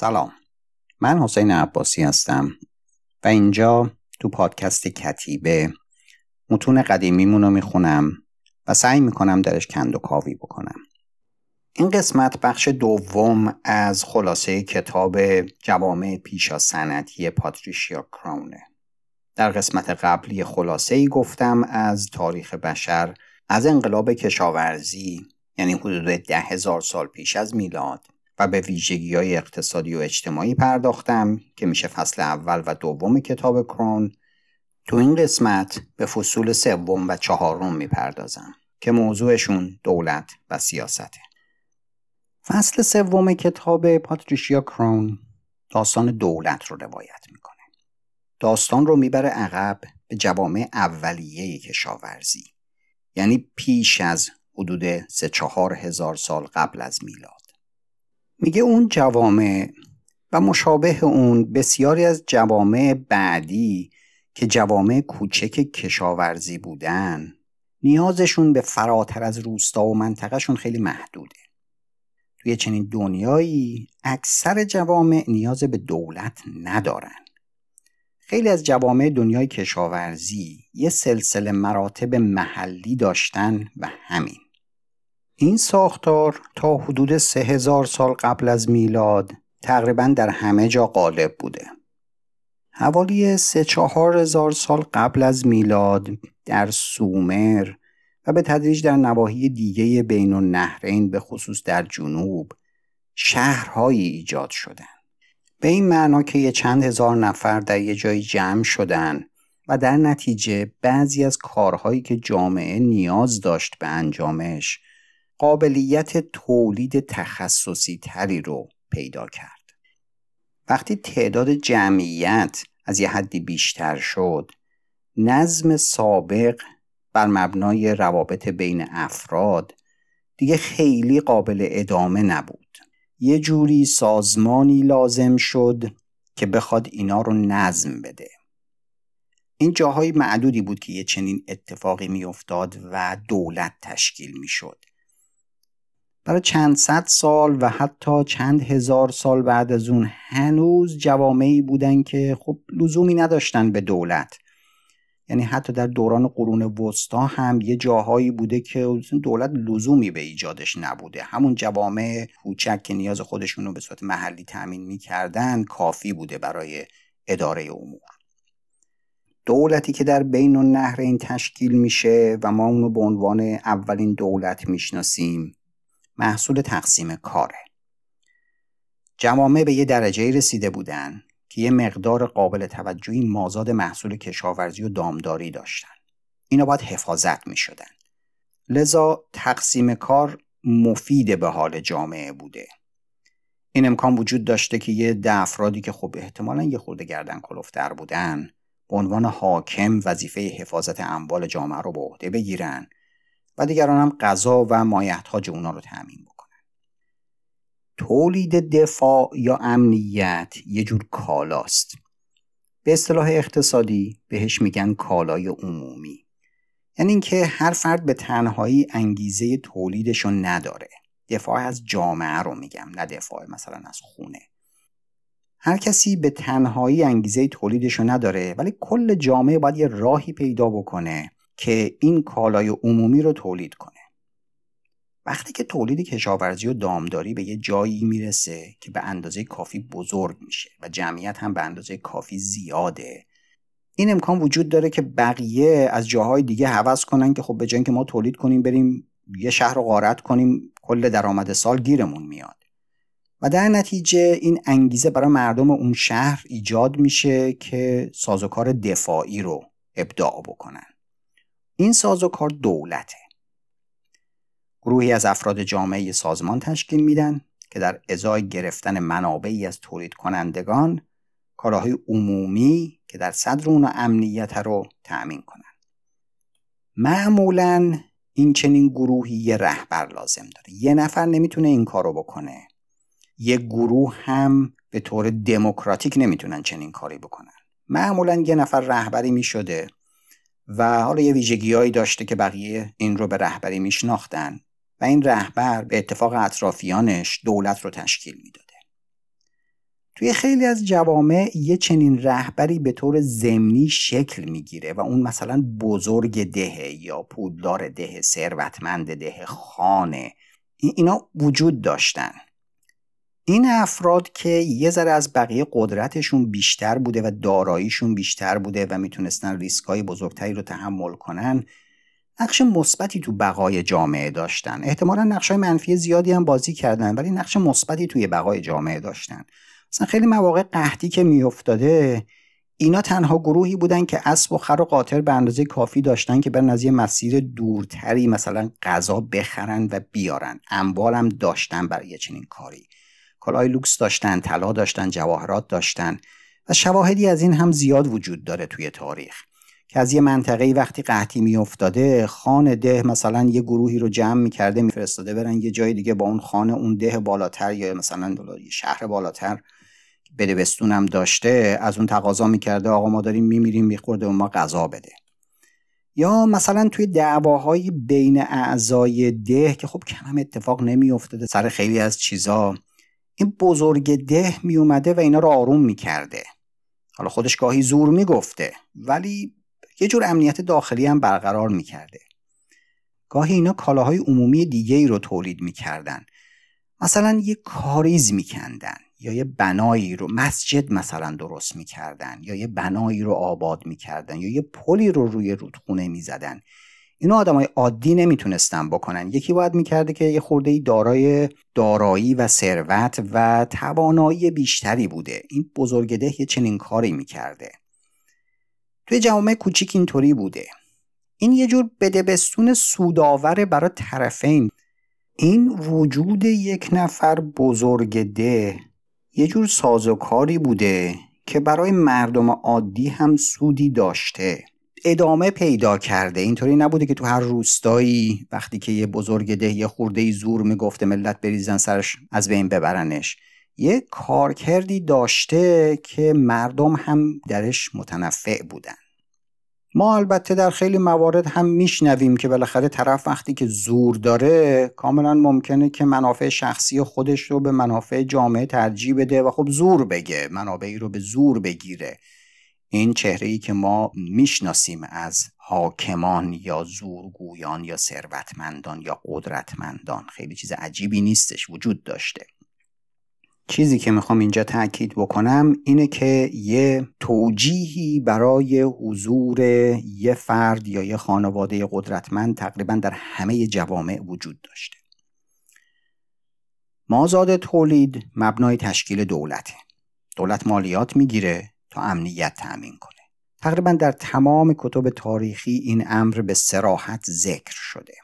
سلام، من حسین عباسی هستم و اینجا تو پادکست کتیبه متون قدیمیمون رو میخونم و سعی میکنم درش کند و کاوی بکنم. این قسمت بخش دوم از خلاصه کتاب جوامع پیشا سنتی پاتریشیا کرونه. در قسمت قبلی خلاصه‌ای گفتم از تاریخ بشر از انقلاب کشاورزی، یعنی حدود 10,000 سال پیش از میلاد، و به ویژگی‌های اقتصادی و اجتماعی پرداختم که میشه فصل اول و دوم کتاب کرون. تو این قسمت به فصول 3 و 4 میپردازم که موضوعشون دولت و سیاسته. فصل 3 کتاب پاتریشیا کرون داستان دولت رو روایت میکنه. داستان رو میبره عقب به جوامع اولیه کشاورزی، یعنی پیش از حدود 3,000 تا 4,000 سال قبل از میلاد. میگه اون جوامع و مشابه اون بسیاری از جوامع بعدی که جوامع کوچک کشاورزی بودن، نیازشون به فراتر از روستا و منطقهشون خیلی محدوده. توی چنین دنیایی اکثر جوامع نیاز به دولت ندارن. خیلی از جوامع دنیای کشاورزی یه سلسله مراتب محلی داشتن و همین. این ساختار تا حدود 3,000 سال قبل از میلاد تقریباً در همه جا غالب بوده. حوالی 3,000 تا 4,000 سال قبل از میلاد در سومر و به تدریج در نواحی دیگه بین النهرین، به خصوص در جنوب، شهرهایی ایجاد شدن. به این معنا که یه چند هزار نفر در یه جای جمع شدن و در نتیجه بعضی از کارهایی که جامعه نیاز داشت به انجامش، قابلیت تولید تخصصی تری رو پیدا کرد. وقتی تعداد جمعیت از یه حدی بیشتر شد، نظم سابق بر مبنای روابط بین افراد دیگه خیلی قابل ادامه نبود. یه جوری سازمانی لازم شد که بخواد اینا رو نظم بده. این جاهای معدودی بود که یه چنین اتفاقی می‌افتاد و دولت تشکیل می‌شد. برای چند صد سال و حتی چند هزار سال بعد از اون هنوز جوامعی بودن که خب لزومی نداشتن به دولت. یعنی حتی در دوران قرون وسطا هم یه جاهایی بوده که دولت لزومی به ایجادش نبوده. همون جوامع کوچک که نیاز خودشون رو به صورت محلی تامین می‌کردن کافی بوده برای اداره امور. دولتی که در بین النهرین تشکیل میشه و ما اونو به عنوان اولین دولت میشناسیم، محصول تقسیم کاره. جوامع به یه درجه رسیده بودن که یه مقدار قابل توجهی مازاد محصول کشاورزی و دامداری داشتن. اینا باید حفاظت می شدن. لذا تقسیم کار مفید به حال جامعه بوده. این امکان وجود داشته که یه ده افرادی که خب احتمالاً یه خورده گردن کلفتر بودن، به عنوان حاکم وظیفه حفاظت اموال جامعه رو به عهده بگیرن و دیگران هم غذا و مایحتاج اونا رو تامین بکنن. تولید دفاع یا امنیت یه جور کالاست. به اصطلاح اقتصادی بهش میگن کالای عمومی. یعنی اینکه هر فرد به تنهایی انگیزه تولیدش رو نداره. دفاع از جامعه رو میگم، نه دفاع مثلا از خونه. هر کسی به تنهایی انگیزه تولیدش رو نداره، ولی کل جامعه باید یه راهی پیدا بکنه که این کالای عمومی رو تولید کنه. وقتی که تولید کشاورزی و دامداری به یه جایی میرسه که به اندازه کافی بزرگ میشه و جمعیت هم به اندازه کافی زیاده، این امکان وجود داره که بقیه از جاهای دیگه هوس کنن که خب به جای اینکه ما تولید کنیم بریم یه شهر رو غارت کنیم، کل درآمد سال گیرمون میاد. و در نتیجه این انگیزه برای مردم اون شهر ایجاد میشه که سازوکار دفاعی رو ابداع بکنن. این سازوکار دولته. گروهی از افراد جامعه سازمان تشکیل میدن که در ازای گرفتن منابعی از تولید کنندگان، کالاهای عمومی که در صدر اونا امنیت رو تأمین کنن. معمولاً این چنین گروهی یه رهبر لازم داره. یه نفر نمیتونه این کارو بکنه. یه گروه هم به طور دموکراتیک نمیتونن چنین کاری بکنن. معمولاً یه نفر رهبری میشده و حالا یه ویژگی‌هایی داشته که بقیه این رو به رهبری میشناختن و این رهبر به اتفاق اطرافیانش دولت رو تشکیل میداده. توی خیلی از جوامع یه چنین رهبری به طور ضمنی شکل میگیره و اون مثلا بزرگ دهه یا پولدار دهه، ثروتمند دهه، خانه، اینا وجود داشتن. این افراد که یه ذره از بقیه قدرتشون بیشتر بوده و داراییشون بیشتر بوده و میتونستن ریسکای بزرگتری رو تحمل کنن، نقش مثبتی تو بقای جامعه داشتن. احتمالاً نقشای منفی زیادی هم بازی کردن، ولی نقش مثبتی توی بقای جامعه داشتن. مثلا خیلی مواقع قحطی که میافتاده، اینا تنها گروهی بودن که اسب و خر و قاطر به اندازه کافی داشتن که برن از یه مسیر دورتری مثلا غذا بخرن و بیارن. اموال هم داشتن برای چنین کاری. کالای لوکس داشتن، طلا داشتن، جواهرات داشتن و شواهدی از این هم زیاد وجود داره توی تاریخ که از یه منطقه‌ای وقتی قحطی میافتاده، خان ده مثلا یه گروهی رو جمع می‌کرده، میفرستاده برن یه جای دیگه با اون خانه اون ده بالاتر یا مثلا یه شهر بالاتر بدبستون هم داشته، از اون تقاضا میکرده آقا ما داریم میمیریم، میخورده و ما غذا بده. یا مثلا توی دعواهای بین اعضای ده که خب کم هم اتفاق نمیافتاده سر خیلی از چیزا، این بزرگ ده میومده و اینا رو آروم میکرده. حالا خودش گاهی زور میگفته ولی یه جور امنیت داخلی هم برقرار میکرده. گاهی اینا کالاهای عمومی دیگه‌ای رو تولید میکردن، مثلا یه کاریز میکندن یا یه بنایی رو، مسجد مثلا درست میکردن یا یه بنایی رو آباد میکردن یا یه پلی رو روی رودخونه میزدن. اینو آدمای عادی نمیتونستن بکنن. یکی باید میکرده که یه خورده‌ای دارای دارایی و ثروت و توانایی بیشتری بوده. این بزرگده یه چنین کاری میکرده. توی جامعه کوچیک اینطوری بوده. این یه جور بدبستون سودآور برای طرفین. این وجود یک نفر بزرگده یه جور سازوکاری بوده که برای مردم عادی هم سودی داشته، ادامه پیدا کرده. اینطوری نبوده که تو هر روستایی وقتی که یه بزرگده یه خورده‌ای زور میگفته ملت بریزن سرش از بین ببرنش، یه کارکردی داشته که مردم هم درش متنفع بودن. ما البته در خیلی موارد هم میشنویم که بالاخره طرف وقتی که زور داره کاملا ممکنه که منافع شخصی خودش رو به منافع جامعه ترجیح بده و خب زور بگه، منابعی رو به زور بگیره. این چهره‌ای که ما میشناسیم از حاکمان یا زورگویان یا ثروتمندان یا قدرتمندان خیلی چیز عجیبی نیستش، وجود داشته. چیزی که میخوام اینجا تأکید بکنم اینه که یه توجیهی برای حضور یه فرد یا یه خانواده قدرتمند تقریبا در همه جوامع وجود داشته. مازاد تولید مبنای تشکیل دولته. دولت مالیات میگیره تا امنیت تأمین کنه. تقریبا در تمام کتب تاریخی این امر به صراحت ذکر شده.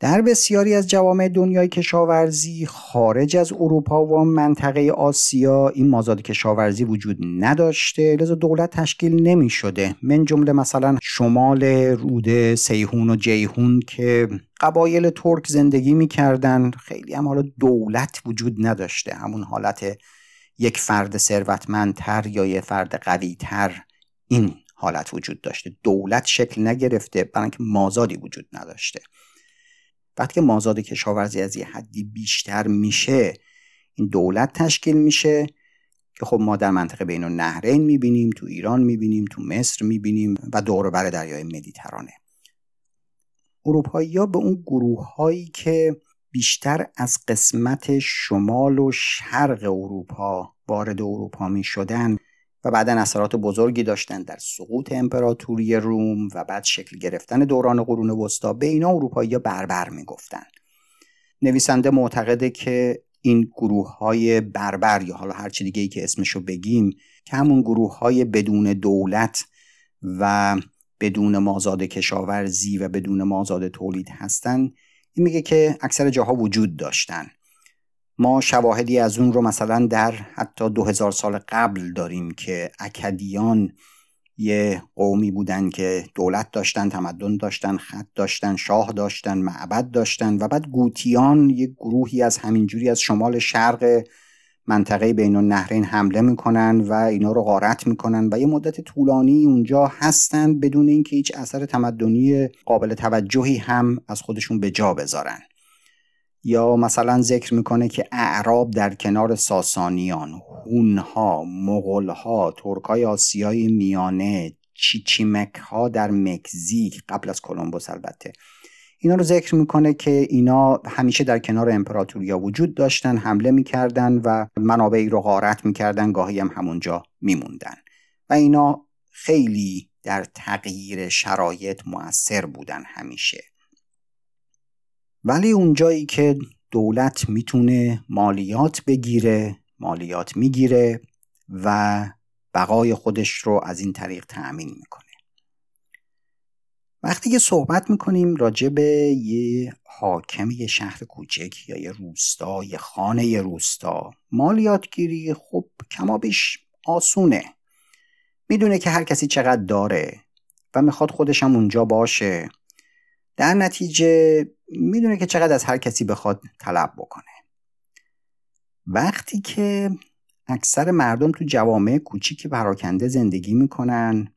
در بسیاری از جوامع دنیای کشاورزی خارج از اروپا و منطقه آسیا این مازاد کشاورزی وجود نداشته، لذا دولت تشکیل نمی شده. من جمله مثلا شمال رود سیهون و جیهون که قبایل ترک زندگی می کردن، خیلی هم حالا دولت وجود نداشته. همون حالت یک فرد ثروتمندتر یا یک فرد قویتر این حالت وجود داشته، دولت شکل نگرفته برای اینکه مازادی وجود نداشته. وقتی که مازاد کشاورزی از یه حدی بیشتر میشه، این دولت تشکیل میشه که خب ما در منطقه بین النهرین میبینیم، تو ایران میبینیم، تو مصر میبینیم و دور بر دریای مدیترانه. اروپایی‌ها به اون گروه‌هایی که بیشتر از قسمت شمال و شرق اروپا وارد اروپا میشدن و بعدن اثرات بزرگی داشتن در سقوط امپراتوری روم و بعد شکل گرفتن دوران قرون وسطا، به اینا اروپایی‌ها بربر میگفتن. نویسنده معتقده که این گروه‌های بربر یا حالا هر چی دیگه‌ای که اسمشو بگیم، که همون گروه‌های بدون دولت و بدون مازاد کشاورزی و بدون مازاد تولید هستن، این میگه که اکثر جاها وجود داشتن. ما شواهدی از اون رو مثلا در حتی 2000 سال قبل داریم که اکدیان یه قومی بودن که دولت داشتن، تمدن داشتن، خط داشتن، شاه داشتن، معبد داشتن و بعد گوتیان یه گروهی از همینجوری از شمال شرق منطقه بین النهرین حمله میکنن و اینا رو غارت میکنن و یه مدت طولانی اونجا هستن بدون اینکه هیچ اثر تمدنی قابل توجهی هم از خودشون به جا بذارن. یا مثلا ذکر میکنه که اعراب در کنار ساسانیان، هونها، مغلها، ترکای آسیای میانه، چیچیمکها در مکزیک قبل از کولومبوس البته، اینا رو ذکر میکنه که اینا همیشه در کنار امپراتوریا وجود داشتن، حمله میکردن و منابعی رو غارت میکردن، گاهی هم همونجا میموندن و اینا خیلی در تغییر شرایط مؤثر بودن همیشه. ولی اونجایی که دولت میتونه مالیات بگیره، مالیات میگیره و بقای خودش رو از این طریق تأمین میکنه. وقتی که صحبت میکنیم راجع به یه حاکم یه شهر کوچک یا یه روستا، یه خانه یه روستا، مالیات گیری خب کما بیش آسونه. میدونه که هر کسی چقدر داره و میخواد خودش هم اونجا باشه، در نتیجه میدونه که چقدر از هر کسی بخواد طلب بکنه. وقتی که اکثر مردم تو جوامع کوچیکی پراکنده زندگی میکنن،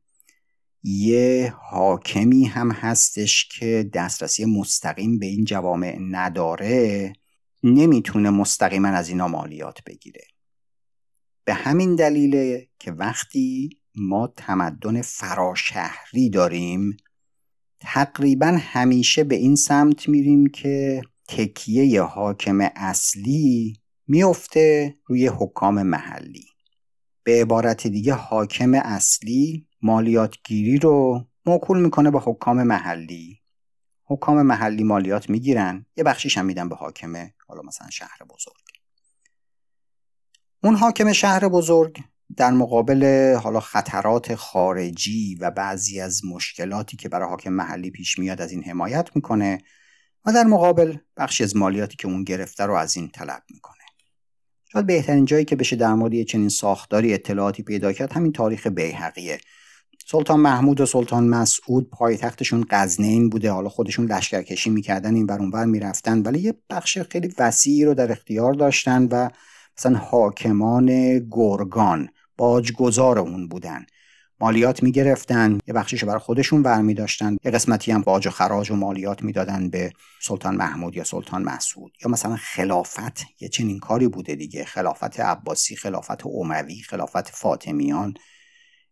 یه حاکمی هم هستش که دسترسی مستقیم به این جوامع نداره، نمیتونه مستقیما از اینا مالیات بگیره. به همین دلیله که وقتی ما تمدن فراشهری داریم، تقریبا همیشه به این سمت میریم که تکیه حاکم اصلی میفته روی حکام محلی. به عبارت دیگه حاکم اصلی مالیات گیری رو موکول میکنه به حکام محلی. حکام محلی مالیات میگیرن، یه بخشیش هم میدن به حاکم حالا مثلا شهر بزرگ. اون حاکم شهر بزرگ در مقابل حالا خطرات خارجی و بعضی از مشکلاتی که برای حاکم محلی پیش میاد از این حمایت میکنه و در مقابل بخشی از مالیاتی که اون گرفته رو از این طلب میکنه. شاید بهترین جایی که بشه در مورد چنین ساختاری اطلاعاتی پیدا کرد همین تاریخ بیهقیه. سلطان محمود و سلطان مسعود پایتختشون قزنین بوده، حالا خودشون لشکرکشی میکردن، این برون بر میرفتن، ولی یه بخش خیلی وسیعی رو در اختیار داشتن و مثلا حاکمان گرگان باجگزار اون بودن، مالیات میگرفتن، یه بخشیشو برای خودشون برمی داشتن، یه قسمتی هم باج و خراج و مالیات میدادن به سلطان محمود یا سلطان مسعود. یا مثلا خلافت یه چنین کاری بوده دیگه، خلافت عباسی، خلافت اموی، خلافت فاطمیان،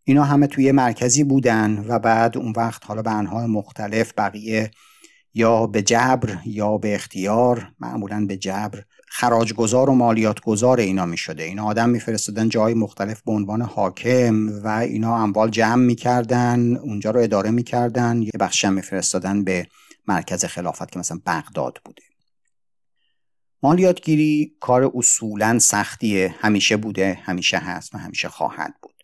اینا همه توی مرکزی بودن و بعد اون وقت حالا به انواع مختلف بقیه یا به جبر یا به اختیار، معمولا به جبر، خراجگزار و مالیاتگزار اینا می شده. اینا آدم می فرستادن جای مختلف به عنوان حاکم و اینا اموال جمع می کردن، اونجا رو اداره می کردن، یه بخشی هم می فرستادن به مرکز خلافت که مثلا بغداد بوده. مالیاتگیری کار اصولا سختیه، همیشه بوده، همیشه هست و همیشه خواهد بود.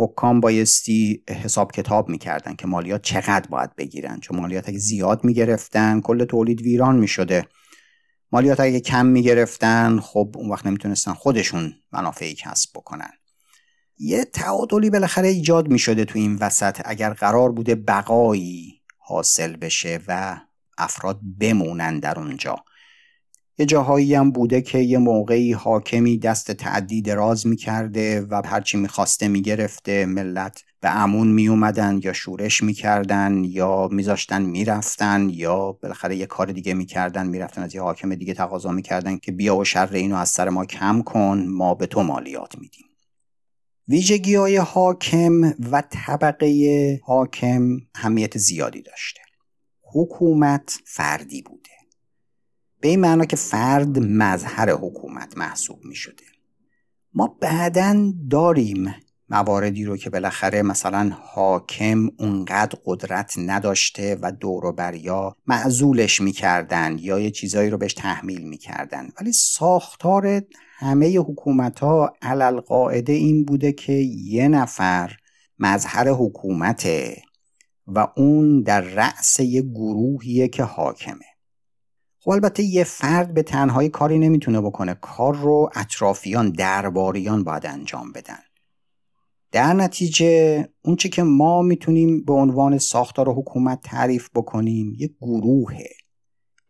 حکام بایستی حساب کتاب میکردن که مالیات چقدر باید بگیرن، چون مالیات اگه زیاد میگرفتن کل تولید ویران میشده، مالیات اگه کم میگرفتن خب اون وقت نمیتونستن خودشون منافعی کسب بکنن. یه تعادلی بالاخره ایجاد میشده تو این وسط اگر قرار بوده بقایی حاصل بشه و افراد بمونن در اونجا. یه جاهایی هم بوده که یه موقعی حاکمی دست تعدی دراز میکرده و هرچی میخواسته میگرفته، ملت به امون میومدن یا شورش میکردن یا میذاشتن میرفتن یا بالاخره یه کار دیگه میکردن، میرفتن از یه حاکم دیگه تقاضا میکردن که بیا و شر اینو از سر ما کم کن، ما به تو مالیات میدیم. ویژگی‌های حاکم و طبقه حاکم اهمیت زیادی داشته. حکومت فردی بوده، به این معنا که فرد مظهر حکومت محسوب می شده. ما بعداً داریم مواردی رو که بالاخره مثلا حاکم اونقدر قدرت نداشته و دور و بریا معزولش می کردن یا یه چیزایی رو بهش تحمیل می کردن، ولی ساختار همه حکومت ها علالقاعده این بوده که یه نفر مظهر حکومته و اون در رأس یه گروهیه که حاکمه. و البته یه فرد به تنهایی کاری نمیتونه بکنه، کار رو اطرافیان، درباریان باید انجام بدن. در نتیجه اون چی که ما میتونیم به عنوان ساختار حکومت تعریف بکنیم یه گروهه.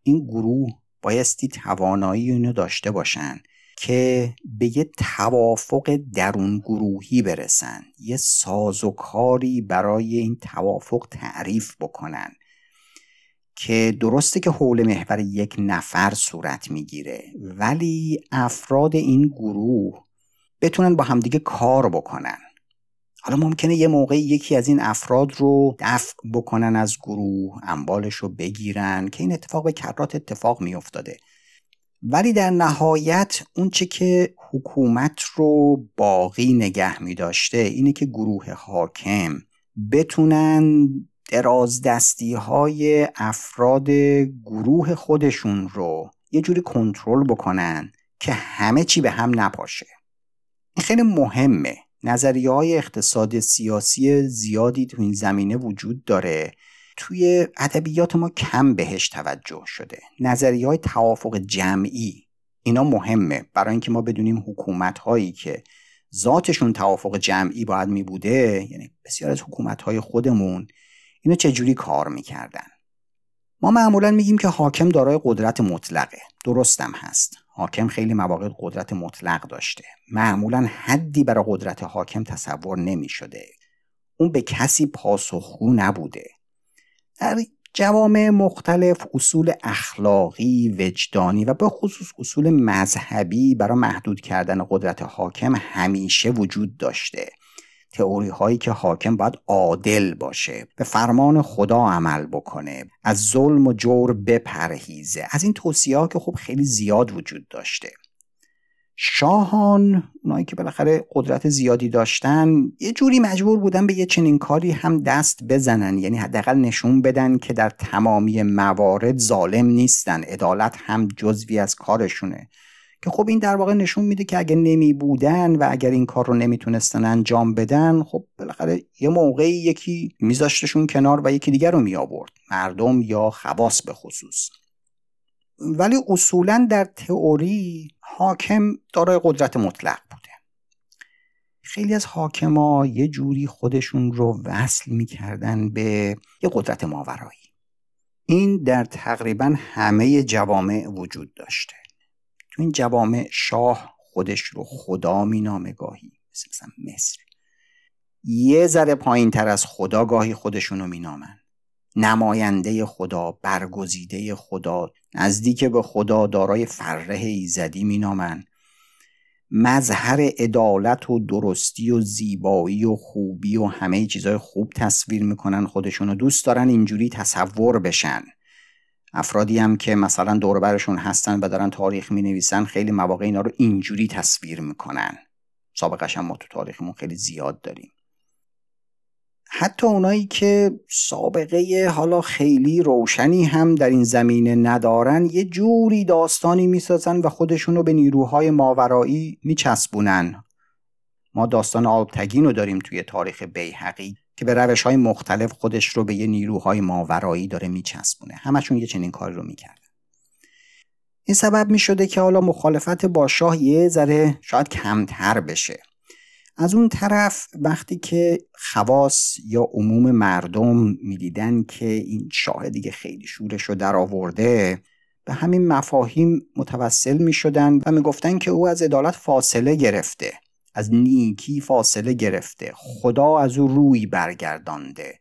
این گروه بایستی توانایی اینو داشته باشن که به یه توافق درون گروهی برسن، یه سازوکاری برای این توافق تعریف بکنن که درسته که حول محور یک نفر صورت میگیره، ولی افراد این گروه بتونن با همدیگه کار بکنن. حالا ممکنه یه موقعی یکی از این افراد رو دفع بکنن از گروه، انبالش رو بگیرن که این اتفاق به کرات اتفاق میافتاده، ولی در نهایت اون چه که حکومت رو باقی نگه می داشته اینه که گروه حاکم بتونن درازدستی های افراد گروه خودشون رو یه جوری کنترل بکنن که همه چی به هم نپاشه. این خیلی مهمه. نظریه‌های اقتصاد سیاسی زیادی تو این زمینه وجود داره، توی ادبیات ما کم بهش توجه شده. نظریه‌های توافق جمعی اینا مهمه برای اینکه ما بدونیم حکومت‌هایی که ذاتشون توافق جمعی باید می بوده، یعنی بسیار از حکومت‌های خودمون، اینا چجوری کار می‌کردن. ما معمولاً میگیم که حاکم دارای قدرت مطلقه، درستم هست. حاکم خیلی مواقع قدرت مطلق داشته. معمولاً حدی برای قدرت حاکم تصور نمی‌شده. اون به کسی پاسخگو نبوده. در جوامع مختلف اصول اخلاقی، وجدانی و به خصوص اصول مذهبی برای محدود کردن قدرت حاکم همیشه وجود داشته. تئوری هایی که حاکم باید عادل باشه، به فرمان خدا عمل بکنه، از ظلم و جور بپرهیزه، از این توصیه ها که خب خیلی زیاد وجود داشته. شاهان، اونایی که بالاخره قدرت زیادی داشتن، یه جوری مجبور بودن به یه چنین کاری هم دست بزنن، یعنی حداقل نشون بدن که در تمامی موارد ظالم نیستن، عدالت هم جزوی از کارشونه، که خب این در واقع نشون میده که اگه نمی بودن و اگر این کار رو نمیتونستن انجام بدن، خب بالاخره یه موقعی یکی میذاشتشون کنار و یکی دیگر رو میآورد، مردم یا خواص به خصوص. ولی اصولاً در تئوری حاکم دارای قدرت مطلق بوده. خیلی از حاکما یه جوری خودشون رو وصل میکردن به یه قدرت ماورایی. این در تقریباً همه جوامع وجود داشته. تو این جوامع شاه خودش رو خدا مینامه، گاهی مثلا مصر یه ذره پایین تر از خدا گاهی خودشون رو مینامن، نماینده خدا، برگزیده خدا، نزدیک به خدا، دارای فره ایزدی مینامن، مظهر عدالت و درستی و زیبایی و خوبی و همه چیزهای خوب تصویر میکنن خودشون رو، دوست دارن اینجوری تصور بشن. افرادی هم که مثلا دور و برشون هستن و دارن تاریخ می نویسن خیلی مواقع اینا رو اینجوری تصویر میکنن. سابقش هم ما تو تاریخمون خیلی زیاد داریم. حتی اونایی که سابقه حالا خیلی روشنی هم در این زمینه ندارن یه جوری داستانی میسازن و خودشونو به نیروهای ماورایی میچسبونن. ما داستان آلپتگین رو داریم توی تاریخ بیهقی که به روش‌های مختلف خودش رو به یه نیروهای ماورایی داره میچسبونه. همشون یه چنین کاری رو میکردن. این سبب میشده که حالا مخالفت با شاه یه ذره شاید کمتر بشه. از اون طرف وقتی که خواص یا عموم مردم میدیدن که این شاه دیگه خیلی شورش رو در آورده، به همین مفاهیم متوسل میشدن و میگفتن که او از عدالت فاصله گرفته، از نیکی فاصله گرفته، خدا از او روی برگردانده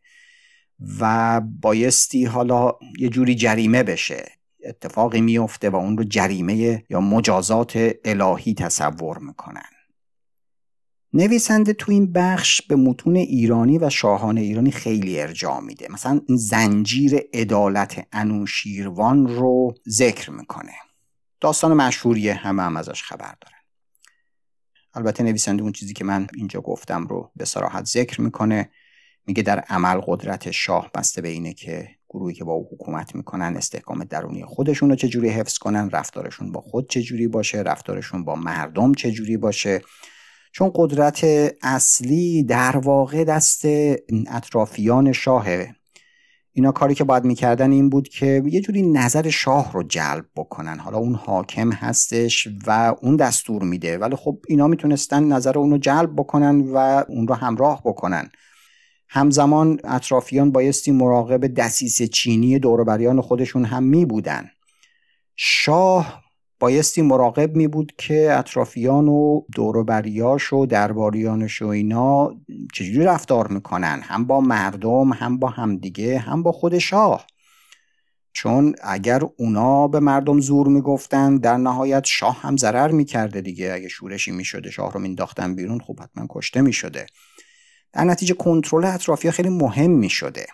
و بایستی حالا یه جوری جریمه بشه. اتفاقی میفته و اون رو جریمه یا مجازات الهی تصور میکنن. نویسنده تو این بخش به متون ایرانی و شاهان ایرانی خیلی ارجاع میده. مثلا زنجیر عدالت انوشیروان رو ذکر میکنه. داستان مشهوریه، هم ازش خبر داره. البته نویسنده اون چیزی که من اینجا گفتم رو به صراحت ذکر میکنه. میگه در عمل قدرت شاه بسته به اینه که گروهی که با او حکومت میکنن استحکام درونی خودشون رو چجوری حفظ کنن، رفتارشون با خود چجوری باشه، رفتارشون با مردم چجوری باشه، چون قدرت اصلی در واقع دست اطرافیان شاهه. اینا کاری که باید میکردن این بود که یه جوری نظر شاه رو جلب بکنن. حالا اون حاکم هستش و اون دستور میده، ولی خب اینا میتونستن نظر اون رو جلب بکنن و اون رو همراه بکنن. همزمان اطرافیان بایستی مراقب دسیسه چینی دوروبریان خودشون هم میبودن. شاه بایستی مراقب می بود که اطرافیان و دوروبریاش و درباریانش و اینا چجوری رفتار میکنن، هم با مردم، هم با همدیگه، هم با خود شاه. چون اگر اونا به مردم زور میگفتن در نهایت شاه هم ضرر میکرده دیگه. اگه شورشی میشده شاه رو مینداختن بیرون، خب حتما کشته میشده. در نتیجه کنترل اطرافیان خیلی مهم میشده.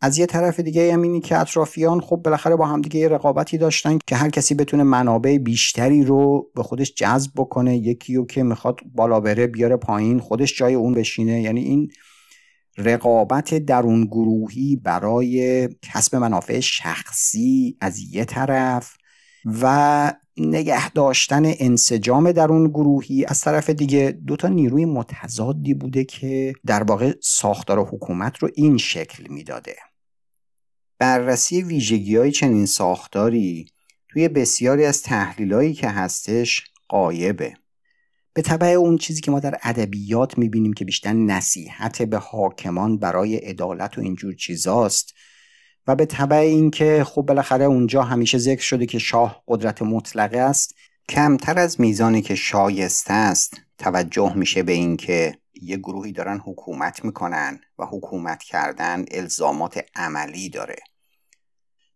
از یه طرف دیگه همینی که اطرافیان خب بالاخره با هم دیگه یه رقابتی داشتن که هر کسی بتونه منابع بیشتری رو به خودش جذب بکنه، یکی رو که میخواد بالا بره بیاره پایین، خودش جای اون بشینه. یعنی این رقابت درون گروهی برای کسب منافع شخصی از یه طرف و نگه داشتن انسجام درون گروهی از طرف دیگه، دوتا نیروی متضادی بوده که در واقع ساختار حکومت رو این شکل میداده. بررسی ویژگی‌های چنین ساختاری توی بسیاری از تحلیلایی که هستش غایبه. به تبع اون چیزی که ما در ادبیات میبینیم که بیشتر نصیحت به حاکمان برای عدالت و اینجور چیزاست و به تبع این که خب بالاخره اونجا همیشه ذکر شده که شاه قدرت مطلقه است، کمتر از میزانی که شایسته است توجه میشه به این که یه گروهی دارن حکومت میکنن و حکومت کردن الزامات عملی داره.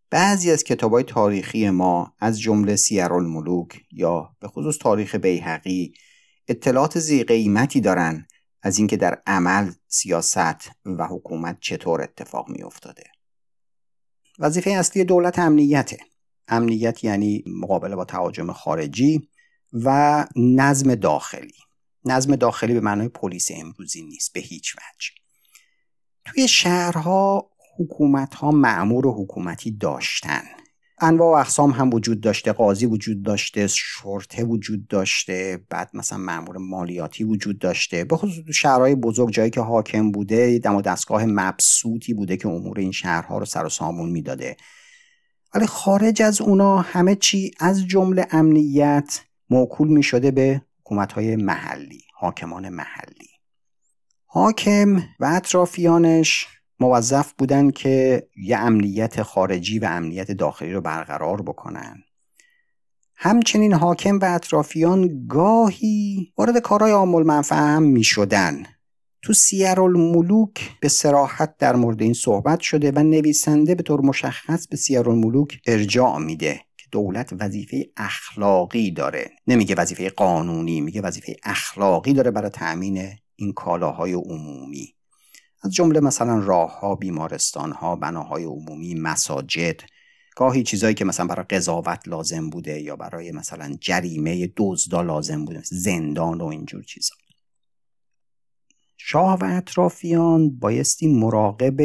بعضی از کتاب‌های تاریخی ما از جمله سیرالملوک یا به خصوص تاریخ بیهقی اطلاعات ذی‌قیمتی دارن از اینکه در عمل سیاست و حکومت چطور اتفاق می افتاده. وظیفه اصلی دولت امنیته. امنیت یعنی مقابله با تهاجم خارجی و نظم داخلی. نظم داخلی به معنای پلیس امروزی نیست به هیچ وجه. توی شهرها حکومت‌ها مأمور حکومتی داشتن. انواع و اقسام هم وجود داشته، قاضی وجود داشته، شرطه وجود داشته، بعد مثلا مأمور مالیاتی وجود داشته. به خصوص تو شهرهای بزرگ جایی که حاکم بوده دم و دستگاه مبسوطی بوده که امور این شهرها رو سر و سامون میداده. ولی خارج از اونا همه چی از جمله امنیت موکول میشده به حکومت‌های محلی، حاکمان محلی. حاکم و اطرافیانش موظف بودن که یه امنیت خارجی و امنیت داخلی رو برقرار بکنن. همچنین حاکم و اطرافیان گاهی وارد کارهای عام المنفعه هم می شدن. تو سیرالملوک به صراحت در مورد این صحبت شده و نویسنده به طور مشخص به سیرالملوک ارجاع میده که دولت وظیفه اخلاقی داره. نمیگه وظیفه قانونی، میگه وظیفه اخلاقی داره برای تأمین این کالاهای عمومی. از جمله مثلا راه‌ها، بیمارستان‌ها، بناهای عمومی، مساجد، گاهی چیزایی که مثلا برای قضاوت لازم بوده یا برای مثلا جریمه دزدا لازم بوده، زندان و اینجور چیزا. شاه و اطرافیان بایستی مراقب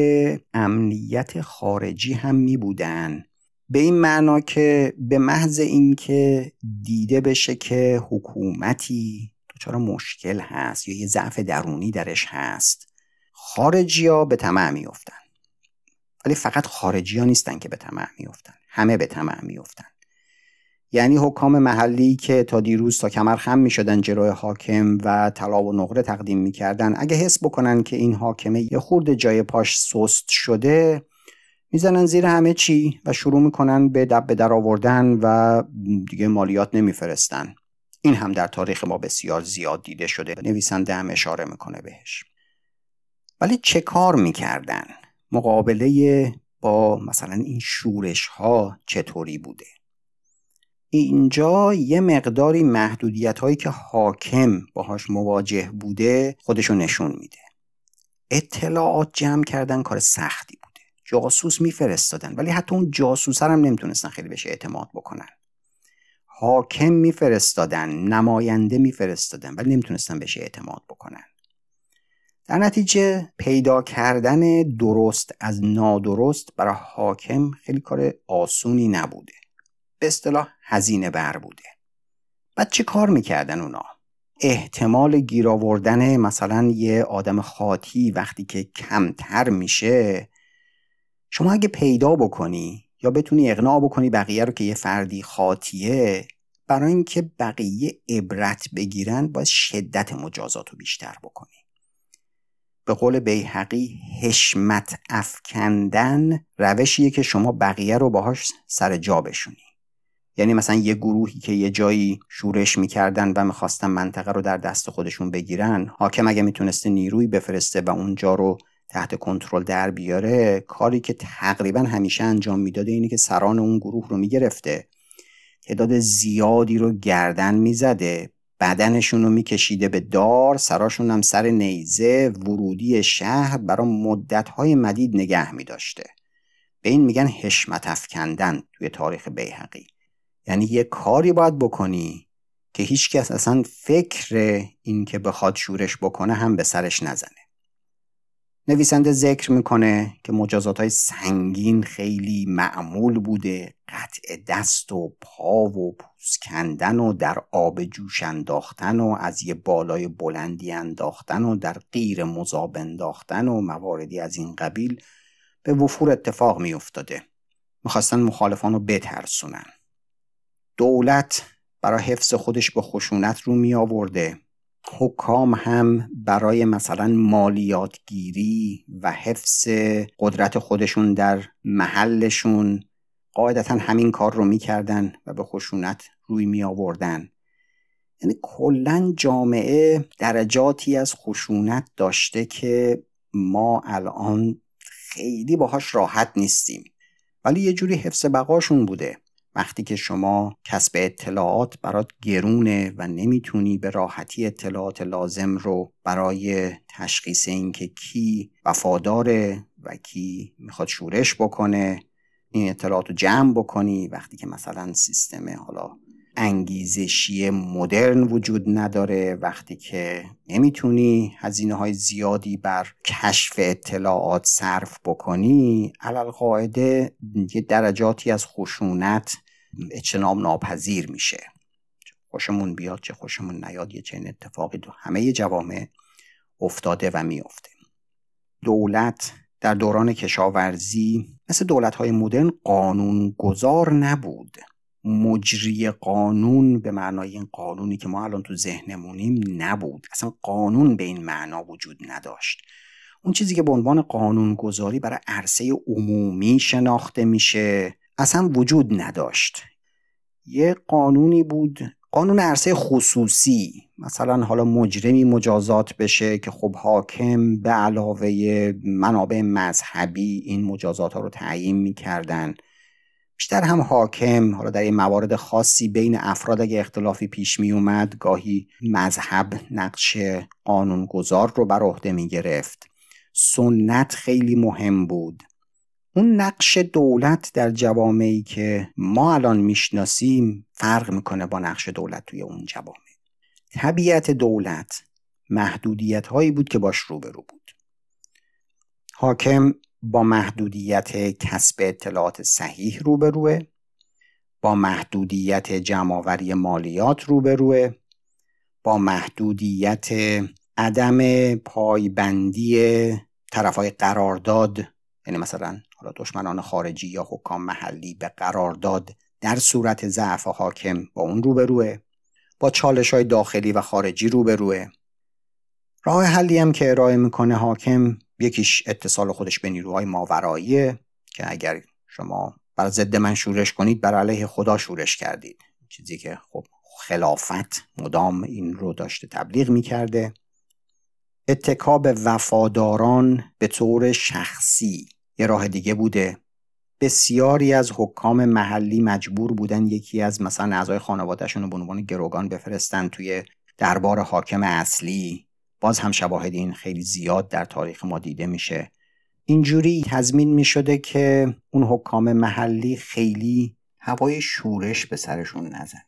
امنیت خارجی هم می بودن، به این معنا که به محض اینکه دیده بشه که حکومتی دچار مشکل هست یا یه ضعف درونی درش هست، خارجی‌ها به طمع می‌افتن. ولی فقط خارجی‌ها نیستن که به طمع می‌افتن، همه به طمع می‌افتن. یعنی حکام محلی که تا دیروز تا کمر خم می‌شدن جلوی حاکم و طلا و نقره تقدیم می‌کردن، اگه حس بکنن که این حاکمه یه خورده جای پاش سست شده، میزنن زیر همه چی و شروع می‌کنن به دب در آوردن و دیگه مالیات نمی‌فرستن. این هم در تاریخ ما بسیار زیاد دیده شده، نویسنده هم اشاره می‌کنه بهش. ولی چه کار میکردن؟ مقابله با مثلا این شورش ها چطوری بوده؟ اینجا یه مقداری محدودیت هایی که حاکم باهاش مواجه بوده خودشو نشون میده. اطلاعات جمع کردن کار سختی بوده. جاسوس میفرستادن، ولی حتی اون جاسوس هم نمیتونستن خیلی بهش اعتماد بکنن. حاکم میفرستادن، نماینده میفرستادن، ولی نمیتونستن بهش اعتماد بکنن. در نتیجه پیدا کردن درست از نادرست برای حاکم خیلی کار آسونی نبوده. به اصطلاح هزینه بر بوده. بعد چه کار میکردن اونا؟ احتمال گیر آوردن مثلا یه آدم خاطی وقتی که کمتر میشه، شما اگه پیدا بکنی یا بتونی اقناع بکنی بقیه رو که یه فردی خاطیه، برای اینکه بقیه عبرت بگیرن باید شدت مجازات رو بیشتر بکنی. به قول بیهقی حشمت افکندن روشیه که شما بقیه رو باهاش سر جا بشونی. یعنی مثلا یه گروهی که یه جایی شورش میکردن و میخواستن منطقه رو در دست خودشون بگیرن، حاکم اگه میتونسته نیروی بفرسته و اونجا رو تحت کنترل در بیاره، کاری که تقریبا همیشه انجام میداده اینه که سران اون گروه رو میگرفته، تعداد زیادی رو گردن میزده، بدنشون رو میکشیده به دار، سراشون هم سر نیزه ورودی شهر برای مدت‌های مدید نگه میداشته. به این میگن حشمت افکندن توی تاریخ بیهقی. یعنی یه کاری باید بکنی که هیچ کس اصلا فکر این که بخواد شورش بکنه هم به سرش نزنه. نویسنده ذکر میکنه که مجازات‌های سنگین خیلی معمول بوده، قطع دست و پا و پوست کندن و در آب جوش انداختن و از یه بالای بلندی انداختن و در غیر مذاب انداختن و مواردی از این قبیل به وفور اتفاق میافتاده. میخواستن مخالفان رو بترسونن. دولت برای حفظ خودش به خشونت رو میآورده، حکام هم برای مثلا مالیاتگیری و حفظ قدرت خودشون در محلشون قاعدتا همین کار رو میکردن و به خشونت روی می آوردن. یعنی کلن جامعه درجاتی از خشونت داشته که ما الان خیلی باهاش راحت نیستیم، ولی یه جوری حفظ بقاشون بوده. وقتی که شما کسب اطلاعات برات گرونه و نمیتونی به راحتی اطلاعات لازم رو برای تشخیص این که کی وفاداره و کی میخواد شورش بکنه این اطلاعات رو جمع بکنی، وقتی که مثلا سیستم حالا انگیزشی مدرن وجود نداره، وقتی که نمیتونی هزینه‌های زیادی بر کشف اطلاعات صرف بکنی، علالقاعده یه درجاتی از خشونت اجتناب ناپذیر میشه. خوشمون بیاد چه خوشمون نیاد یه چنین اتفاقی تو همه جوامع افتاده و میفته. دولت در دوران کشاورزی مثل دولت‌های مدرن قانونگذار نبود. مجری قانون به معنای این قانونی که ما الان تو ذهنمونیم نبود. اصلا قانون به این معنا وجود نداشت. اون چیزی که به عنوان قانونگذاری برای عرصه عمومی شناخته میشه اصلا وجود نداشت. یه قانونی بود، قانون عرصه خصوصی، مثلا حالا مجرمی مجازات بشه که خب حاکم به علاوه منابع مذهبی این مجازات ها رو تعیین میکردن. بیشتر هم حاکم حالا در این موارد خاصی بین افراد اگه اختلافی پیش می اومد گاهی مذهب نقش قانونگذار رو بر عهده می گرفت. سنت خیلی مهم بود. اون نقش دولت در جوامعی که ما الان میشناسیم فرق میکنه با نقش دولت توی اون جوامع. طبیعت دولت محدودیت هایی بود که باش روبرو بود. حاکم با محدودیت کسب اطلاعات صحیح روبروه، با محدودیت جمع‌آوری مالیات روبروه، با محدودیت عدم پایبندی طرفای قرارداد، یعنی مثلا حالا دشمنان خارجی یا حکام محلی به قرارداد در صورت ضعف حاکم با اون روبروه، با چالش‌های داخلی و خارجی روبروه. راه حلی هم که ارائه میکنه حاکم، یکیش اتصال خودش به نیروهای ماوراییه که اگر شما بر ضد من شورش کنید بر علیه خدا شورش کردید، چیزی که خب خلافت مدام این رو داشته تبلیغ میکرده. اتکا به وفاداران به طور شخصی یه راه دیگه بوده. بسیاری از حکام محلی مجبور بودن یکی از مثلا اعضای خانوادهشون رو به عنوان گروگان بفرستن توی دربار حاکم اصلی. باز هم شواهد این خیلی زیاد در تاریخ ما دیده میشه. اینجوری تضمین میشده که اون حکام محلی خیلی هوای شورش به سرشون نزنه.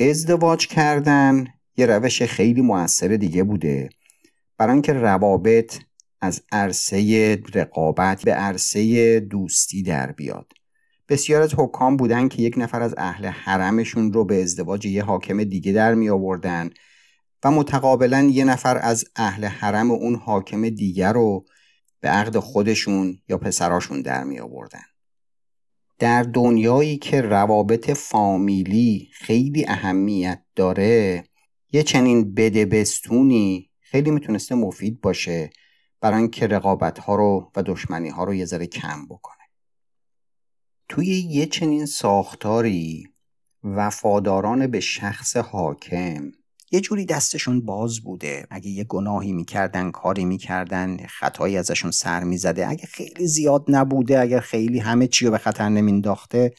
ازدواج کردن یه روش خیلی مؤثر دیگه بوده، برای اینکه روابط از عرصه رقابت به عرصه دوستی در بیاد. بسیار از حکام بودن که یک نفر از اهل حرمشون رو به ازدواج یه حاکم دیگه در می آوردن و متقابلا یه نفر از اهل حرم اون حاکم دیگر رو به عقد خودشون یا پسراشون در می آوردن. در دنیایی که روابط فامیلی خیلی اهمیت داره، یه چنین بدبستونی خیلی میتونسته مفید باشه برای اینکه رقابت‌ها رو و دشمنی‌ها رو یه ذره کم بکنه. توی یه چنین ساختاری وفاداران به شخص حاکم یه جوری دستشون باز بوده. اگه یه گناهی میکردن، کاری میکردن، خطایی ازشون سر میزده، اگه خیلی زیاد نبوده، اگه خیلی همه چی رو به خطر نمینداخته،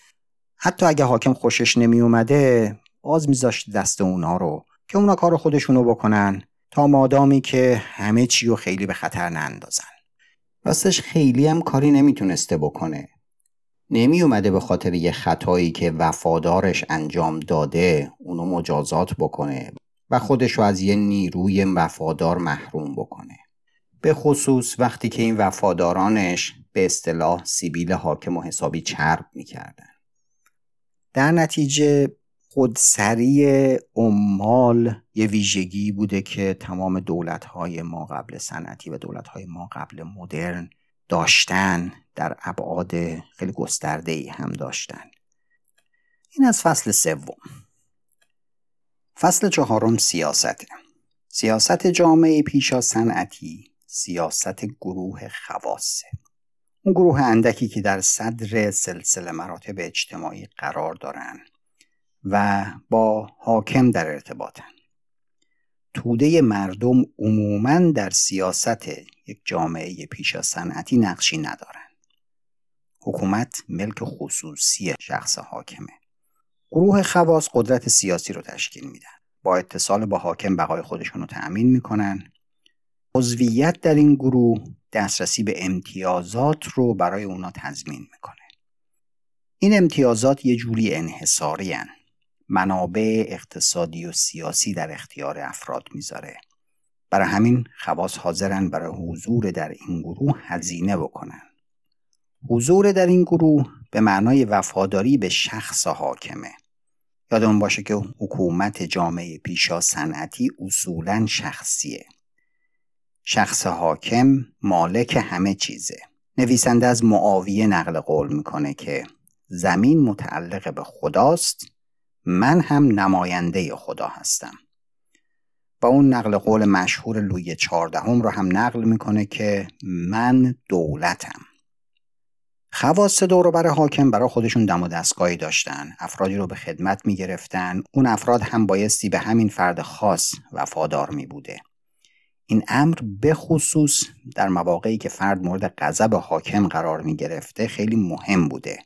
حتی اگه حاکم خوشش نمیومده، باز میذاشت دست اونا رو که اونا کار خودشونو بکنن، تا مادامی که همه چی رو خیلی به خطر نندازن. راستش خیلی هم کاری نمیتونسته بکنه. نمی اومده به خاطر یه خطایی که وفادارش انجام داده اونو مجازات بکنه و خودشو از یه نیروی وفادار محروم بکنه. به خصوص وقتی که این وفادارانش به اصطلاح سیبیل حاکم و حسابی چرب میکردن. در نتیجه خودسری عمال یه ویژگی بوده که تمام دولت‌های ما قبل سنتی و دولت‌های ما قبل مدرن داشتن، در ابعاد خیلی گسترده‌ای هم داشتن. این از فصل سوم. فصل چهارم سیاسته. سیاست جامعه پیشا صنعتی، سیاست گروه خواصه. اون گروه اندکی که در صدر سلسله مراتب اجتماعی قرار دارن و با حاکم در ارتباطن. توده مردم عموماً در سیاست یک جامعه پیشا صنعتی نقشی ندارن. حکومت ملک خصوصی شخص حاکمه. گروه خواص قدرت سیاسی رو تشکیل میدن. با اتصال با حاکم بقای خودشون رو تأمین میکنن. عضویت در این گروه دسترسی به امتیازات رو برای اونا تضمین میکنه. این امتیازات یه جوری انحصاری هن. منابع اقتصادی و سیاسی در اختیار افراد میذاره. برای همین خواص حاضرن برای حضور در این گروه هزینه بکنن. حضور در این گروه به معنای وفاداری به شخص حاکمه. یادمون باشه که حکومت جامعه پیشا صنعتی اصولاً شخصیه. شخص حاکم مالک همه چیزه. نویسنده از معاویه نقل قول میکنه که زمین متعلق به خداست، من هم نماینده خدا هستم. با اون نقل قول مشهور لویه چارده هم رو هم نقل میکنه که من دولتم. خواص دور و بر حاکم برای خودشون دم و دستگاهی داشتن. افرادی رو به خدمت میگرفتن. اون افراد هم بایستی به همین فرد خاص وفادار میبوده. این امر به خصوص در مواقعی که فرد مورد غضب حاکم قرار میگرفته خیلی مهم بوده.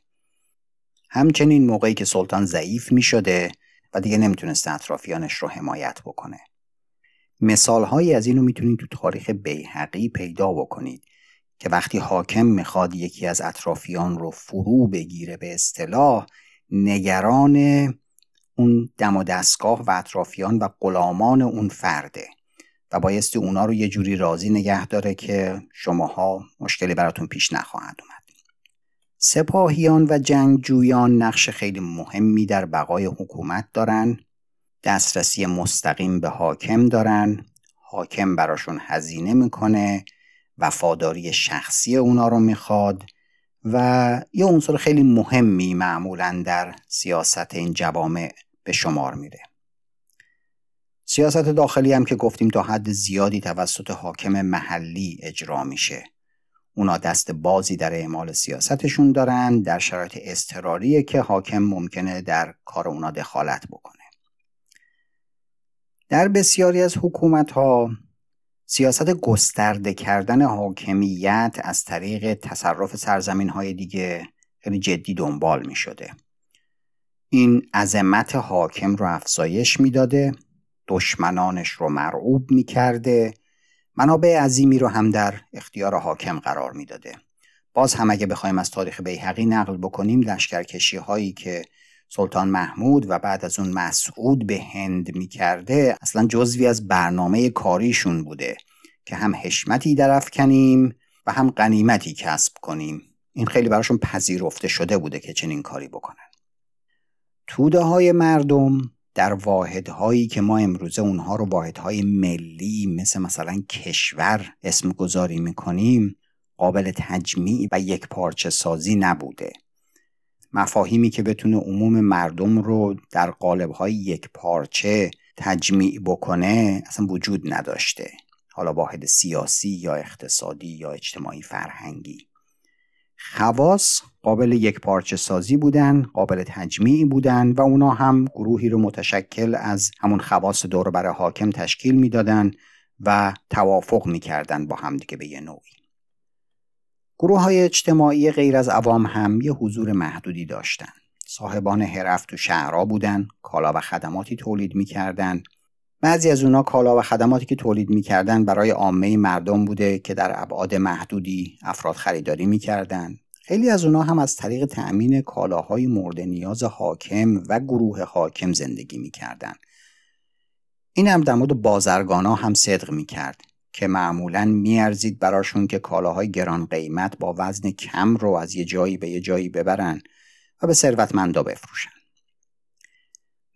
همچنین موقعی که سلطان ضعیف میشده و دیگه نمیتونسته اطرافیانش رو حمایت بکنه. مثالهایی از اینو میتونید تو تاریخ بیهقی پیدا بکنید که وقتی حاکم میخواد یکی از اطرافیان رو فرو بگیره، به اصطلاح نگران اون دم و دستگاه و اطرافیان و غلامان اون فرده و بایستی اونا رو یه جوری راضی نگه داره که شماها مشکلی براتون پیش نخواهد اومد. سپاهیان و جنگجویان نقش خیلی مهمی در بقای حکومت دارن، دسترسی مستقیم به حاکم دارن، حاکم براشون هزینه میکنه، وفاداری شخصی اونا رو میخواد و یه عنصر خیلی مهمی معمولاً در سیاست این جوامع به شمار میره. سیاست داخلی هم که گفتیم تا حد زیادی توسط حاکم محلی اجرا میشه. اونا دست بازی در اعمال سیاستشون دارن، در شرایط اضطراریه که حاکم ممکنه در کار اونا دخالت بکنه. در بسیاری از حکومت‌ها سیاست گسترده کردن حاکمیت از طریق تصرف سرزمین‌های دیگه خیلی جدی دنبال می‌شده. این عظمت حاکم رو افزایش می‌داده، دشمنانش رو مرعوب می‌کرده، منابع عظیمی رو هم در اختیار حاکم قرار می‌داده. باز هم اگه بخوایم از تاریخ بیهقی نقل بکنیم، لشکرکشی‌هایی که سلطان محمود و بعد از اون مسعود به هند می‌کرده اصلا جزوی از برنامه کاریشون بوده که هم حشمتی درافکنیم و هم غنیمتی کسب کنیم. این خیلی براشون پذیرفته شده بوده که چنین کاری بکنن. توده‌های مردم در واحدهایی که ما امروزه اونها رو واحدهای ملی مثلا کشور اسم گذاری می‌کنیم قابل تجمیع و یک پارچه سازی نبوده. مفاهیمی که بتونه عموم مردم رو در قالب‌های یک پارچه تجمیع بکنه اصلا وجود نداشته. حالا واحد سیاسی یا اقتصادی یا اجتماعی فرهنگی. خواص قابل یک پارچه سازی بودن، قابل تجمیعی بودن و اونا هم گروهی رو متشکل از همون خواص دور بر حاکم تشکیل میدادن و توافق میکردن با هم دیگه به یه نوعی. گروه‌های اجتماعی غیر از عوام هم یه حضور محدودی داشتن. صاحبان حرف تو شهرها بودن، کالا و خدماتی تولید میکردن. بعضی از اونا کالا و خدماتی که تولید میکردن برای عامه مردم بوده که در ابعاد محدودی افراد خریداری میکردن. خیلی از اونا هم از طریق تأمین کالاهای مورد نیاز حاکم و گروه حاکم زندگی میکردن. این هم در مورد بازرگانا هم صدق میکرد که معمولاً میارزید براشون که کالاهای گران قیمت با وزن کم رو از یه جایی به یه جایی ببرن و به ثروتمندا بفروشن.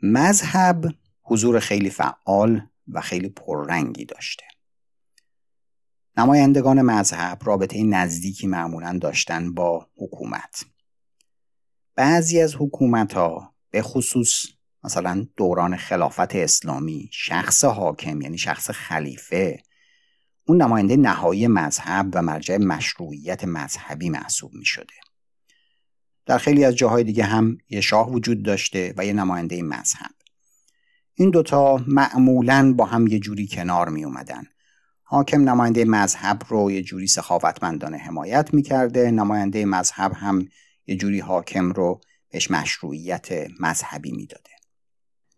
مذهب حضور خیلی فعال و خیلی پررنگی داشته. نمایندگان مذهب رابطه نزدیکی معمولاً داشتن با حکومت. بعضی از حکومت‌ها به خصوص مثلا دوران خلافت اسلامی شخص حاکم یعنی شخص خلیفه اون نماینده نهایی مذهب و مرجع مشروعیت مذهبی محسوب می شده. در خیلی از جاهای دیگه هم یه شاه وجود داشته و یه نماینده مذهب. این دوتا معمولاً با هم یه جوری کنار می اومدن. حاکم نماینده مذهب رو یه جوری سخاوتمندانه حمایت می کرده، نماینده مذهب هم یه جوری حاکم رو بهش مشروعیت مذهبی می داده.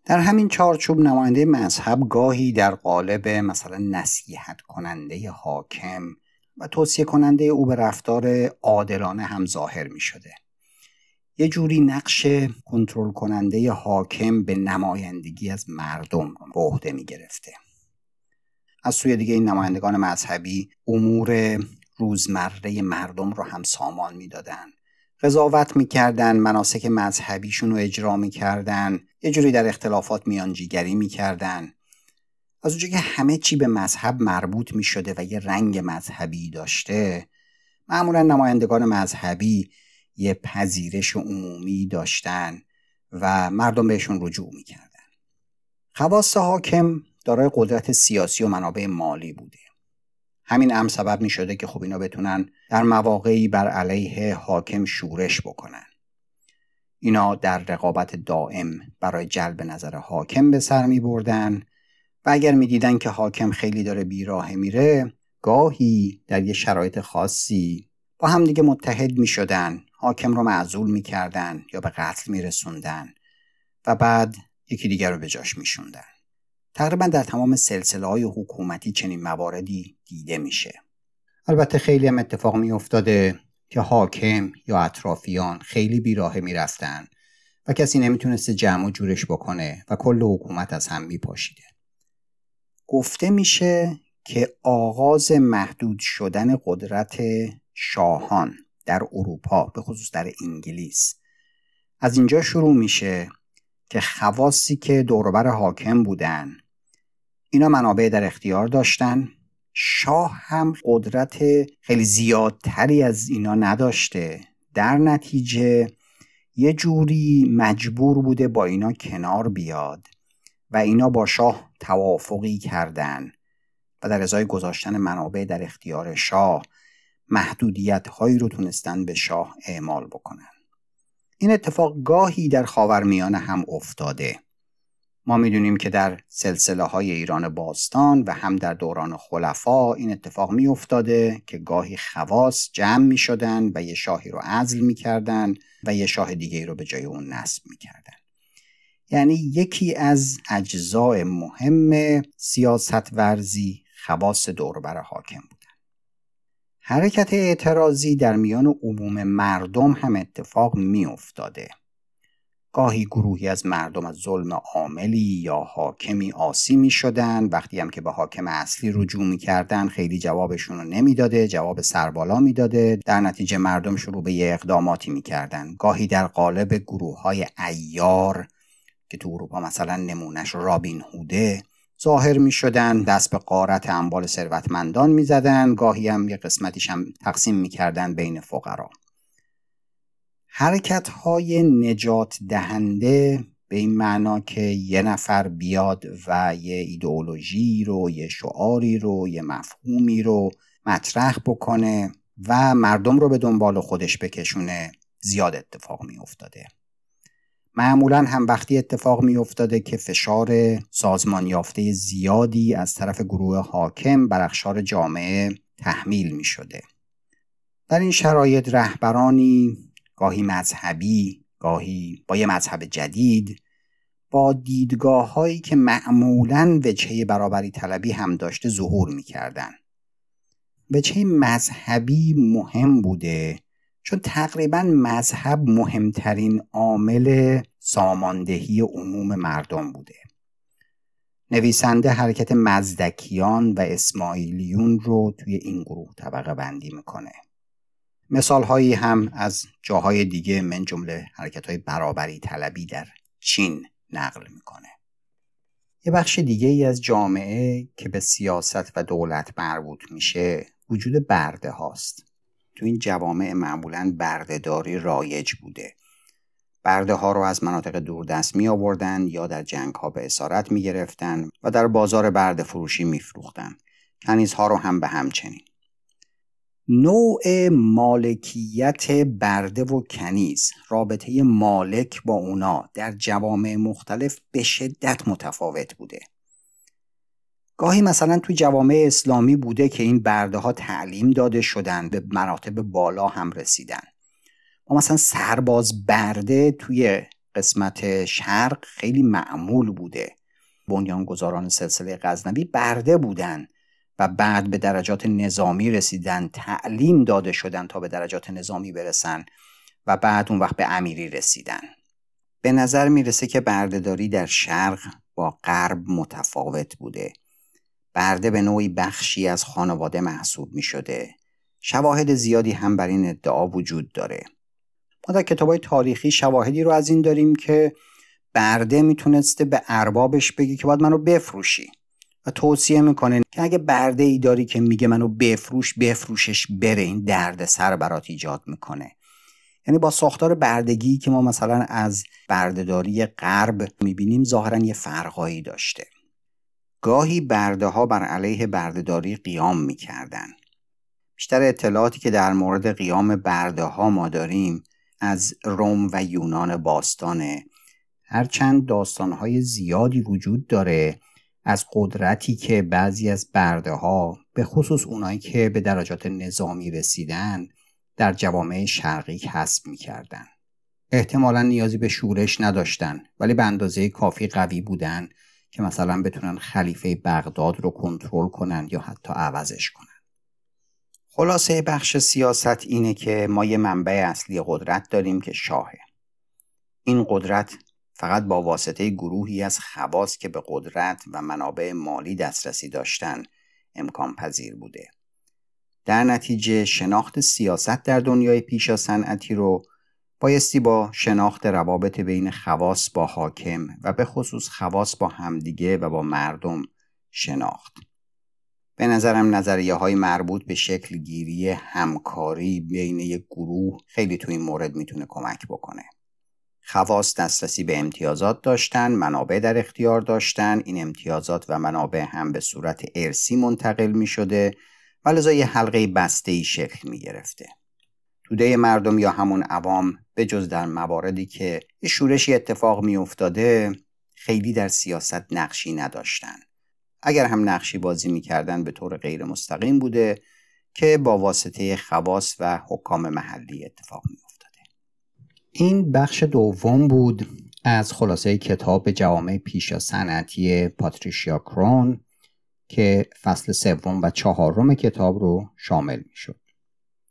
در همین چارچوب نماینده مذهب گاهی در قالب مثلا نصیحت کننده حاکم و توصیه کننده او به رفتار عادلانه هم ظاهر می شده. یه جوری نقش کنترل کننده حاکم به نمایندگی از مردم به عهده می گرفته. از سوی دیگه این نمایندگان مذهبی امور روزمره مردم رو هم سامان می دادن. قضاوت می‌کردن، مناسک مذهبیشون رو اجرا می‌کردن، یه جوری در اختلافات میانجیگری می‌کردن. از اونجایی که همه چی به مذهب مربوط می‌شده و یه رنگ مذهبی داشته، معمولاً نمایندگان مذهبی یه پذیرش عمومی داشتن و مردم بهشون رجوع می‌کردن. خواص حاکم دارای قدرت سیاسی و منابع مالی بوده. همین هم سبب می شده که خب اینا بتونن در مواقعی بر علیه حاکم شورش بکنن. اینا در رقابت دائم برای جلب نظر حاکم به سر می بردن و اگر می دیدن که حاکم خیلی داره بیراهه میره، گاهی در یه شرایط خاصی با هم دیگه متحد می شدن، حاکم رو معزول می کردن یا به قتل می رسوندن و بعد یکی دیگر رو به جاش می شوندن. تقریبا در تمام سلسله‌های حکومتی چنین مواردی دیده میشه. البته خیلی هم اتفاق میافتاده که حاکم یا اطرافیان خیلی بیراهه میرفتن و کسی نمیتونسته جمع و جورش بکنه و کل حکومت از هم میپاشیده. گفته میشه که آغاز محدود شدن قدرت شاهان در اروپا به خصوص در انگلیس از اینجا شروع میشه که خواصی که دوربر حاکم بودن اینا منابع در اختیار داشتن. شاه هم قدرت خیلی زیادتری از اینا نداشته، در نتیجه یه جوری مجبور بوده با اینا کنار بیاد و اینا با شاه توافقی کردن و در ازای گذاشتن منابع در اختیار شاه محدودیت هایی رو تونستن به شاه اعمال بکنن. این اتفاق گاهی در خاورمیانه هم افتاده. ما میدونیم که در سلسله های ایران باستان و هم در دوران خلفا این اتفاق میافتاده که گاهی خواص جمع میشدن و یه شاهی رو عزل میکردن و یه شاه دیگه رو به جای اون نصب میکردن. یعنی یکی از اجزای مهم سیاست ورزی خواص دوربر حاکم بود. حرکت اعتراضی در میان عموم مردم هم اتفاق می افتاده. گاهی گروهی از مردم از ظلم عاملی یا حاکمی عاصی می شدن. وقتی هم که به حاکم اصلی رجوع می کردن خیلی جوابشون رو نمی داده، جواب سربالا می داده. در نتیجه مردم شروع به یه اقداماتی می کردن. گاهی در قالب گروه های عیار که تو اروپا مثلا نمونش رابین هوده ظاهر می شدن، دست به غارت اموال ثروتمندان می زدن، گاهی هم یه قسمتیش هم تقسیم می کردن بین فقرا. حرکت های نجات دهنده به این معنا که یه نفر بیاد و یه ایدئولوژی رو، یه شعاری رو، یه مفهومی رو مطرح بکنه و مردم رو به دنبال خودش بکشونه زیاد اتفاق می افتاده. معمولاً هم وقتی اتفاق می افتاده که فشار سازمان یافته زیادی از طرف گروه حاکم بر اقشار جامعه تحمیل می شده. در این شرایط رهبرانی گاهی مذهبی، گاهی با یه مذهب جدید، با دیدگاه هایی که معمولاً وجهه برابری طلبی هم داشته ظهور می کردن. وجهه مذهبی مهم بوده چون تقریباً مذهب مهمترین عامل ساماندهی عموم مردم بوده. نویسنده حرکت مزدکیان و اسماعیلیون رو توی این گروه طبقه بندی میکنه. مثال هایی هم از جاهای دیگه من جمله حرکت های برابری طلبی در چین نقل میکنه. یه بخش دیگه ای از جامعه که به سیاست و دولت مربوط میشه وجود برده هاست. تو این جوامع معمولاً بردهداری رایج بوده. برده ها رو از مناطق دوردست می آوردن یا در جنگ ها به اسارت می گرفتن و در بازار برده فروشی می فروختن. کنیز ها رو هم به همچنین. نوع مالکیت برده و کنیز، رابطه مالک با اونا در جوامع مختلف به شدت متفاوت بوده. گاهی مثلا توی جوامع اسلامی بوده که این برده ها تعلیم داده شدن، به مراتب بالا هم رسیدن. ما مثلا سرباز برده توی قسمت شرق خیلی معمول بوده. بنیانگذاران سلسله غزنوی برده بودن و بعد به درجات نظامی رسیدن، تعلیم داده شدن تا به درجات نظامی برسن و بعد اون وقت به امیری رسیدن. به نظر میرسه که بردهداری در شرق با غرب متفاوت بوده. برده به نوعی بخشی از خانواده محسوب می شده. شواهد زیادی هم بر این ادعا وجود داره. ما در کتاب‌های تاریخی شواهدی رو از این داریم که برده می تونسته به اربابش بگی که باید منو بفروشی و توصیه میکنه که اگه برده ای داری که میگه منو بفروش، بفروشش بره، این درد سر برات ایجاد میکنه. یعنی با ساختار بردگی که ما مثلا از بردهداری غرب میبینیم ظاهراً یه فرقایی داشته. گاهی برده ها بر علیه بردهداری قیام می کردن. بیشتر اطلاعاتی که در مورد قیام برده ها ما داریم از روم و یونان باستانه. هرچند داستانهای زیادی وجود داره از قدرتی که بعضی از برده ها به خصوص اونایی که به درجات نظامی رسیدن در جوامع شرقی کسب می کردن. احتمالاً نیازی به شورش نداشتن ولی به اندازه کافی قوی بودن که مثلا بتونن خلیفه بغداد رو کنترل کنن یا حتی عوضش کنن. خلاصه بخش سیاست اینه که ما یه منبع اصلی قدرت داریم که شاهه. این قدرت فقط با واسطه گروهی از خواص که به قدرت و منابع مالی دسترسی داشتن امکان پذیر بوده. در نتیجه شناخت سیاست در دنیای پیشا صنعتی رو بایستی با شناخت روابط بین خواص با حاکم و به خصوص خواص با همدیگه و با مردم شناخت. به نظرم نظریه‌های مربوط به شکل گیری همکاری بین یک گروه خیلی تو این مورد میتونه کمک بکنه. خواص دسترسی به امتیازات داشتن، منابع در اختیار داشتن، این امتیازات و منابع هم به صورت ارثی منتقل میشده و لذا یه حلقه بسته‌ای شکل میگرفته. توده مردم یا همون عوام به جز در مواردی که شورشی اتفاق می افتاده خیلی در سیاست نقشی نداشتن. اگر هم نقشی بازی می کردن به طور غیر مستقیم بوده که با واسطه خواص و حکام محلی اتفاق می افتاده. این بخش دوم بود از خلاصه کتاب جوامع پیشا صنعتی پاتریشیا کرون که فصل سوم و چهارم کتاب رو شامل می شد.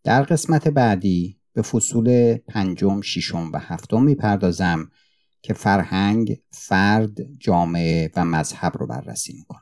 در قسمت بعدی به فصول 5، 6 و 7 میپردازم که فرهنگ، فرد، جامعه و مذهب رو بررسی میکنم.